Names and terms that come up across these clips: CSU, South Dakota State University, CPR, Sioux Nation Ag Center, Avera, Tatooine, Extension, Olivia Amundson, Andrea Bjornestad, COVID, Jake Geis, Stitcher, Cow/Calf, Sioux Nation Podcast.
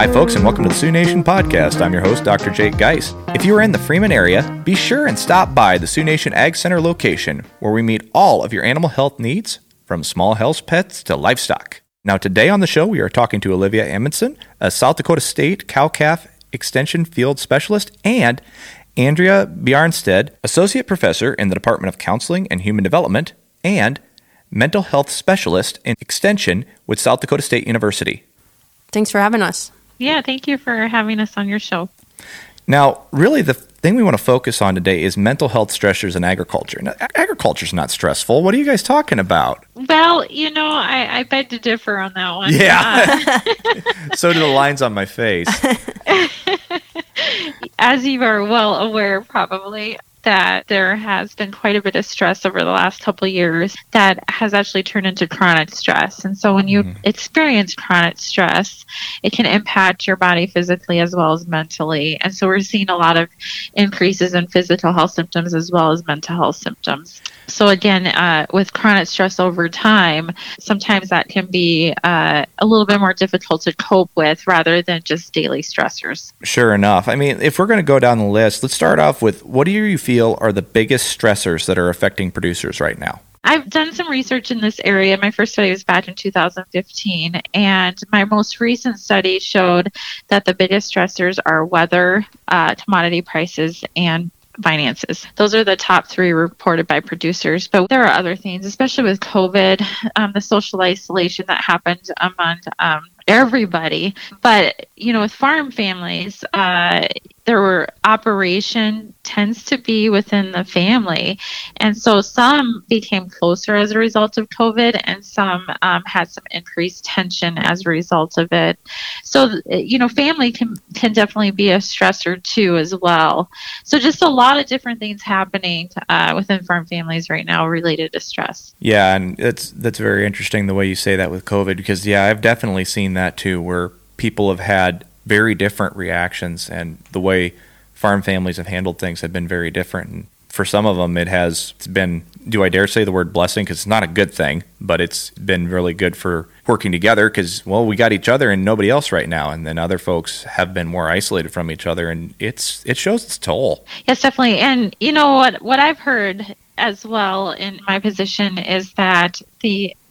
Hi folks, and welcome to the Sioux Nation Podcast. I'm your host, Dr. Jake Geis. If you are in the Freeman area, be sure and stop by the Sioux Nation Ag Center location, where we meet all of your animal health needs, from small house pets to livestock. Now today on the show, we are talking to Olivia Amundson, a South Dakota State Cow-Calf Extension Field Specialist, and Andrea Bjornestad, Associate Professor in the Department of Counseling and Human Development, and Mental Health Specialist in Extension with South Dakota State University. Thanks for having us. Yeah, thank you for having us on your show. Now, really, the thing we want to focus on today is mental health stressors in agriculture. Now, agriculture is not stressful. What are you guys talking about? Well, you know, I beg to differ on that one. Yeah. So do the lines on my face. As you are well aware, probably, that there has been quite a bit of stress over the last couple of years that has actually turned into chronic stress. And so when you experience chronic stress, it can impact your body physically as well as mentally. And so we're seeing a lot of increases in physical health symptoms as well as mental health symptoms. So again, with chronic stress over time, sometimes that can be a little bit more difficult to cope with rather than just daily stressors. Sure enough. I mean, if we're going to go down the list, let's start off with, what do you feel are the biggest stressors that are affecting producers right now? I've done some research in this area. My first study was back in 2015, and my most recent study showed that the biggest stressors are weather, commodity prices, and finances. Those are the top three reported by producers, but there are other things, especially with COVID, the social isolation that happened among everybody. But, you know, with farm families, their operation tends to be within the family. And so some became closer as a result of COVID, and some had some increased tension as a result of it. So, you know, family can definitely be a stressor too as well. So just a lot of different things happening within farm families right now related to stress. Yeah, and that's very interesting the way you say that with COVID, because, yeah, I've definitely seen that too, where people have had very different reactions, and the way farm families have handled things have been very different. And for some of them, it's been, do I dare say the word blessing, because it's not a good thing, but it's been really good for working together because, well, we got each other and nobody else right now. And then other folks have been more isolated from each other, and it shows its toll. Yes, definitely. And you know what I've heard as well in my position is that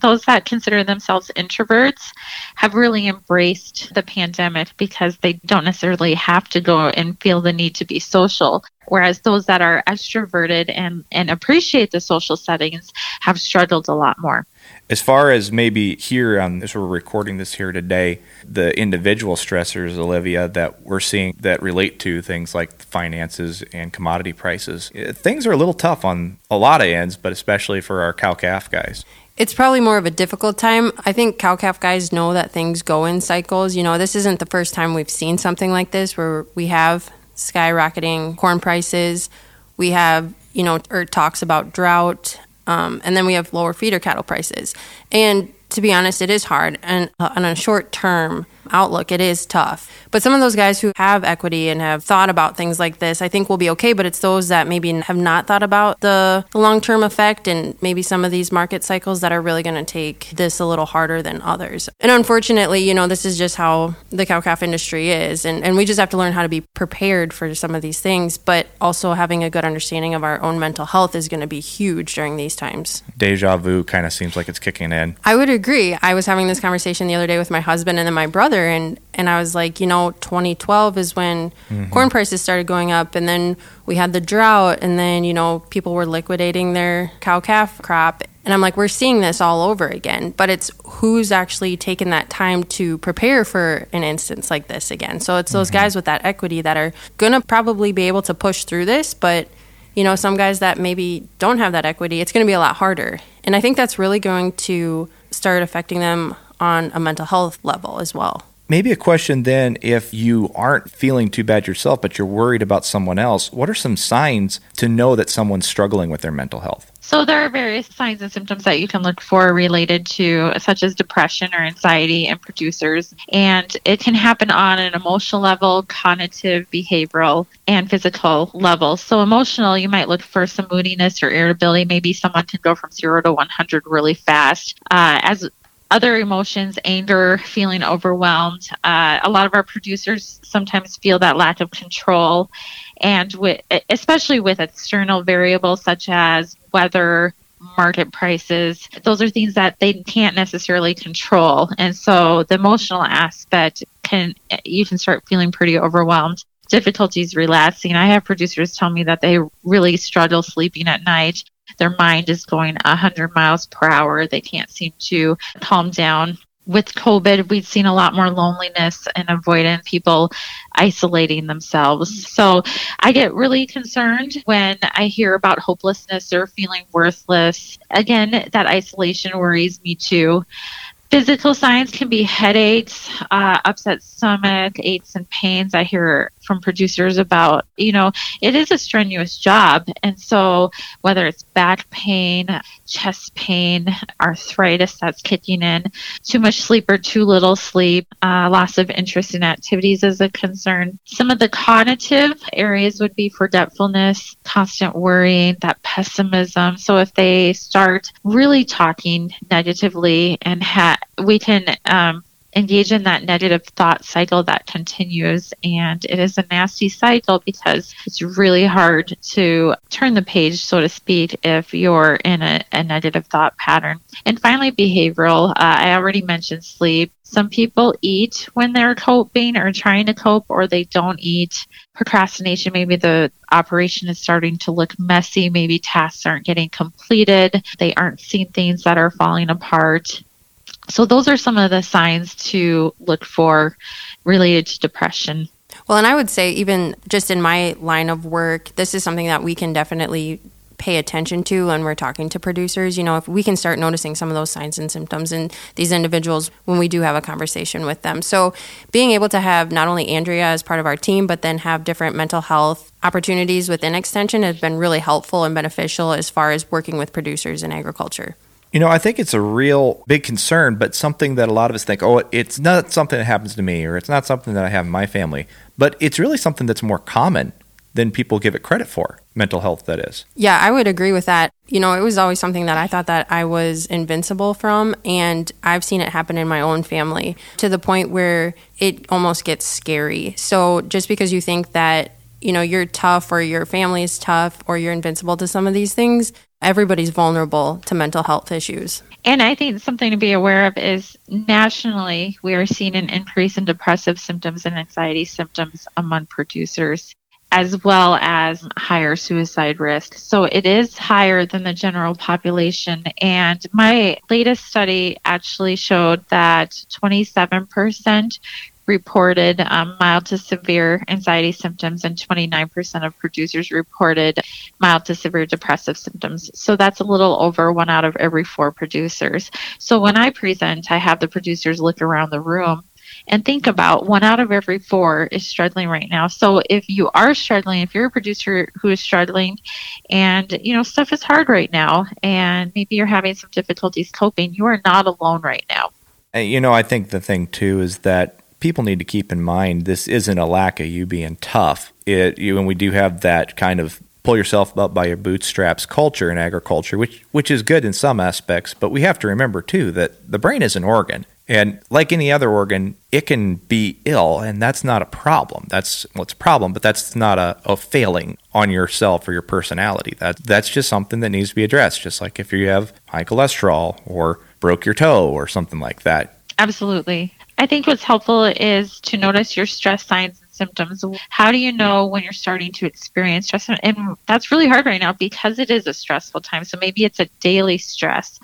those that consider themselves introverts have really embraced the pandemic because they don't necessarily have to go and feel the need to be social. Whereas those that are extroverted and appreciate the social settings have struggled a lot more. As far as maybe here, as we're recording this here today, the individual stressors, Olivia, that we're seeing that relate to things like finances and commodity prices, things are a little tough on a lot of ends, but especially for our cow-calf guys. It's probably more of a difficult time. I think cow-calf guys know that things go in cycles. You know, this isn't the first time we've seen something like this where we have skyrocketing corn prices. We have, you know, talks about drought. And then we have lower feeder cattle prices. And to be honest, it is hard. And on a short-term outlook, it is tough. But some of those guys who have equity and have thought about things like this, I think will be okay. But it's those that maybe have not thought about the long-term effect and maybe some of these market cycles that are really going to take this a little harder than others. And unfortunately, you know, this is just how the cow-calf industry is. And we just have to learn how to be prepared for some of these things. But also having a good understanding of our own mental health is going to be huge during these times. Deja vu kind of seems like it's kicking in. I would agree. I was having this conversation the other day with my husband and then my brother. And I was like, you know, 2012 is when corn prices started going up, and then we had the drought, and then, you know, people were liquidating their cow-calf crop. And I'm like, we're seeing this all over again, but it's who's actually taken that time to prepare for an instance like this again. So it's those guys with that equity that are going to probably be able to push through this, but, you know, some guys that maybe don't have that equity, it's going to be a lot harder. And I think that's really going to start affecting them on a mental health level as well. Maybe a question then, if you aren't feeling too bad yourself, but you're worried about someone else, what are some signs to know that someone's struggling with their mental health? So there are various signs and symptoms that you can look for related to, such as depression or anxiety in producers. And it can happen on an emotional level, cognitive, behavioral, and physical level. So emotional, you might look for some moodiness or irritability. Maybe someone can go from 0 to 100 really fast. As Other emotions, anger, feeling overwhelmed. A lot of our producers sometimes feel that lack of control, and especially with external variables such as weather, market prices. Those are things that they can't necessarily control, and so the emotional aspect you can start feeling pretty overwhelmed. Difficulties relaxing. I have producers tell me that they really struggle sleeping at night. Their mind is going 100 miles per hour. They can't seem to calm down. With COVID, we've seen a lot more loneliness and avoidance, people isolating themselves. So I get really concerned when I hear about hopelessness or feeling worthless. Again, that isolation worries me too. Physical signs can be headaches, upset stomach, aches and pains. I hear from producers about, it is a strenuous job. And so whether it's back pain, chest pain, arthritis that's kicking in, too much sleep or too little sleep, loss of interest in activities is a concern. Some of the cognitive areas would be forgetfulness, constant worrying, that pessimism. So if they start really talking negatively and we can engage in that negative thought cycle that continues, and it is a nasty cycle because it's really hard to turn the page, so to speak, if you're in a negative thought pattern. And finally, behavioral. I already mentioned sleep. Some people eat when they're coping or trying to cope, or they don't eat. Procrastination, maybe the operation is starting to look messy. Maybe tasks aren't getting completed. They aren't seeing things that are falling apart. So those are some of the signs to look for related to depression. Well, and I would say even just in my line of work, this is something that we can definitely pay attention to when we're talking to producers. If we can start noticing some of those signs and symptoms in these individuals when we do have a conversation with them. So being able to have not only Andrea as part of our team, but then have different mental health opportunities within Extension has been really helpful and beneficial as far as working with producers in agriculture. I think it's a real big concern, but something that a lot of us think, it's not something that happens to me, or it's not something that I have in my family, but it's really something that's more common than people give it credit for, mental health, that is. Yeah, I would agree with that. It was always something that I thought that I was invincible from, and I've seen it happen in my own family to the point where it almost gets scary. So just because you think that, you're tough or your family is tough or you're invincible to some of these things, everybody's vulnerable to mental health issues. And I think something to be aware of is nationally, we are seeing an increase in depressive symptoms and anxiety symptoms among producers, as well as higher suicide risk. So it is higher than the general population. And my latest study actually showed that 27% reported mild to severe anxiety symptoms, and 29% of producers reported mild to severe depressive symptoms. So that's a little over 1 out of every 4 producers. So when I present, I have the producers look around the room and think about 1 out of every 4 is struggling right now. So if you are struggling, if you're a producer who is struggling and, stuff is hard right now and maybe you're having some difficulties coping, you are not alone right now. I think the thing too is that people need to keep in mind this isn't a lack of you being tough. When we do have that kind of pull yourself up by your bootstraps culture in agriculture, which is good in some aspects, but we have to remember too that the brain is an organ, and like any other organ, it can be ill, and that's not a problem. It's a problem, but that's not a failing on yourself or your personality. That's just something that needs to be addressed, just like if you have high cholesterol or broke your toe or something like that. Absolutely. I think what's helpful is to notice your stress signs and symptoms. How do you know when you're starting to experience stress? And that's really hard right now because it is a stressful time. So maybe it's a daily stress,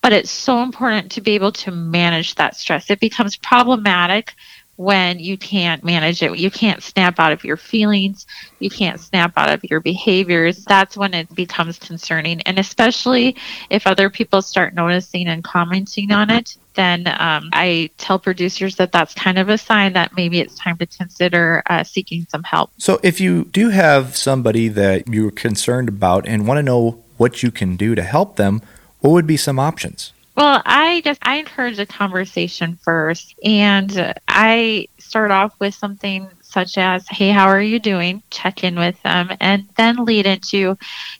but it's so important to be able to manage that stress. It becomes problematic when you can't manage it. You can't snap out of your feelings. You can't snap out of your behaviors. That's when it becomes concerning. And especially if other people start noticing and commenting on it, then I tell producers that that's kind of a sign that maybe it's time to consider seeking some help. So if you do have somebody that you're concerned about and want to know what you can do to help them, what would be some options? Well, I encourage a conversation first, and I start off with something such as, hey, how are you doing? Check in with them, and then lead into,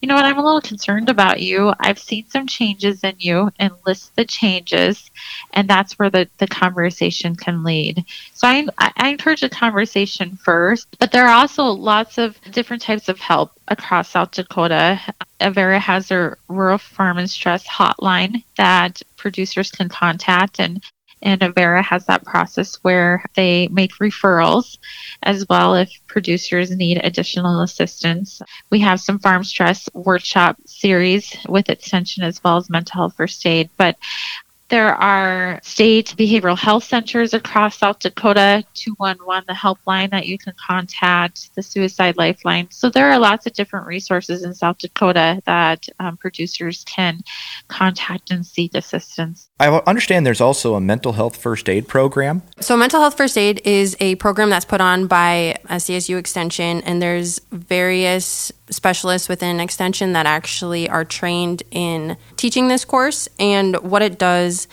you know what, I'm a little concerned about you. I've seen some changes in you, and list the changes, and that's where the conversation can lead. So I encourage a conversation first, but there are also lots of different types of help across South Dakota. Avera has their Rural Farm and Stress hotline that producers can contact, and Avera has that process where they make referrals as well if producers need additional assistance. We have some farm stress workshop series with extension as well as mental health first aid. But there are state behavioral health centers across South Dakota, 211, the helpline that you can contact, the suicide lifeline. So there are lots of different resources in South Dakota that producers can contact and seek assistance. I understand there's also a mental health first aid program. So mental health first aid is a program that's put on by CSU Extension, and there's various specialists within Extension that actually are trained in teaching this course. And what it does,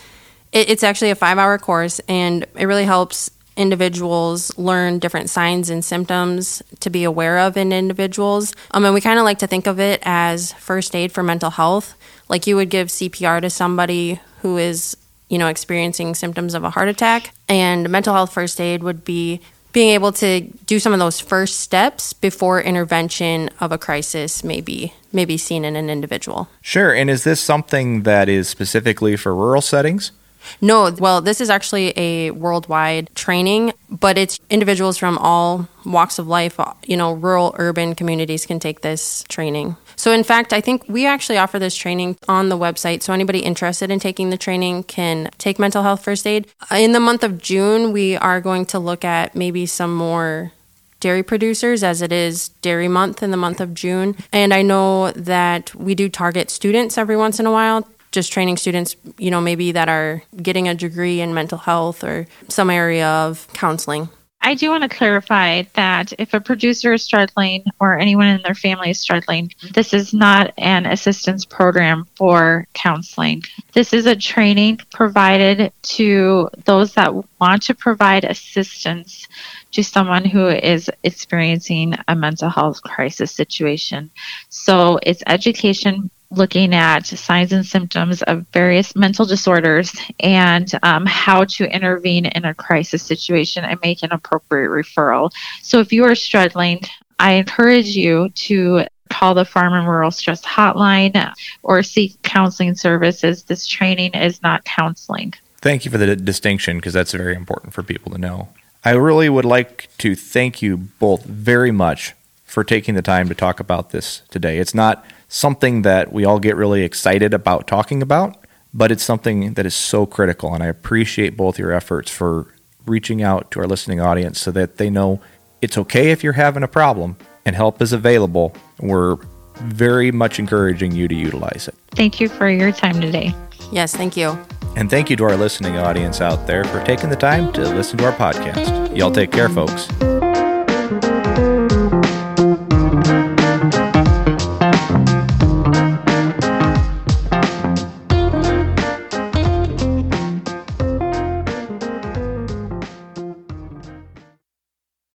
it's actually a 5-hour course, and it really helps individuals learn different signs and symptoms to be aware of in individuals. And we kind of like to think of it as first aid for mental health. Like you would give CPR to somebody who is, you know, experiencing symptoms of a heart attack. And mental health first aid would be being able to do some of those first steps before intervention of a crisis may be seen in an individual. Sure. And is this something that is specifically for rural settings? No. Well, this is actually a worldwide training, but it's individuals from all walks of life. You know, rural, urban communities can take this training. So in fact, I think we actually offer this training on the website. So anybody interested in taking the training can take mental health first aid. In the month of June, we are going to look at maybe some more dairy producers, as it is Dairy Month in the month of June. And I know that we do target students every once in a while, just training students, you know, maybe that are getting a degree in mental health or some area of counseling. I do want to clarify that if a producer is struggling or anyone in their family is struggling, this is not an assistance program for counseling. This is a training provided to those that want to provide assistance to someone who is experiencing a mental health crisis situation. So it's education looking at signs and symptoms of various mental disorders and how to intervene in a crisis situation and make an appropriate referral. So if you are struggling, I encourage you to call the Farm and Rural Stress Hotline or seek counseling services. This training is not counseling. Thank you for the distinction, because that's very important for people to know. I really would like to thank you both very much for taking the time to talk about this today. It's not something that we all get really excited about talking about, but it's something that is so critical, and I appreciate both your efforts for reaching out to our listening audience so that they know it's okay if you're having a problem and help is available. We're very much encouraging you to utilize it. Thank you for your time today. Yes, thank you. And thank you to our listening audience out there for taking the time to listen to our podcast. Y'all take care, folks.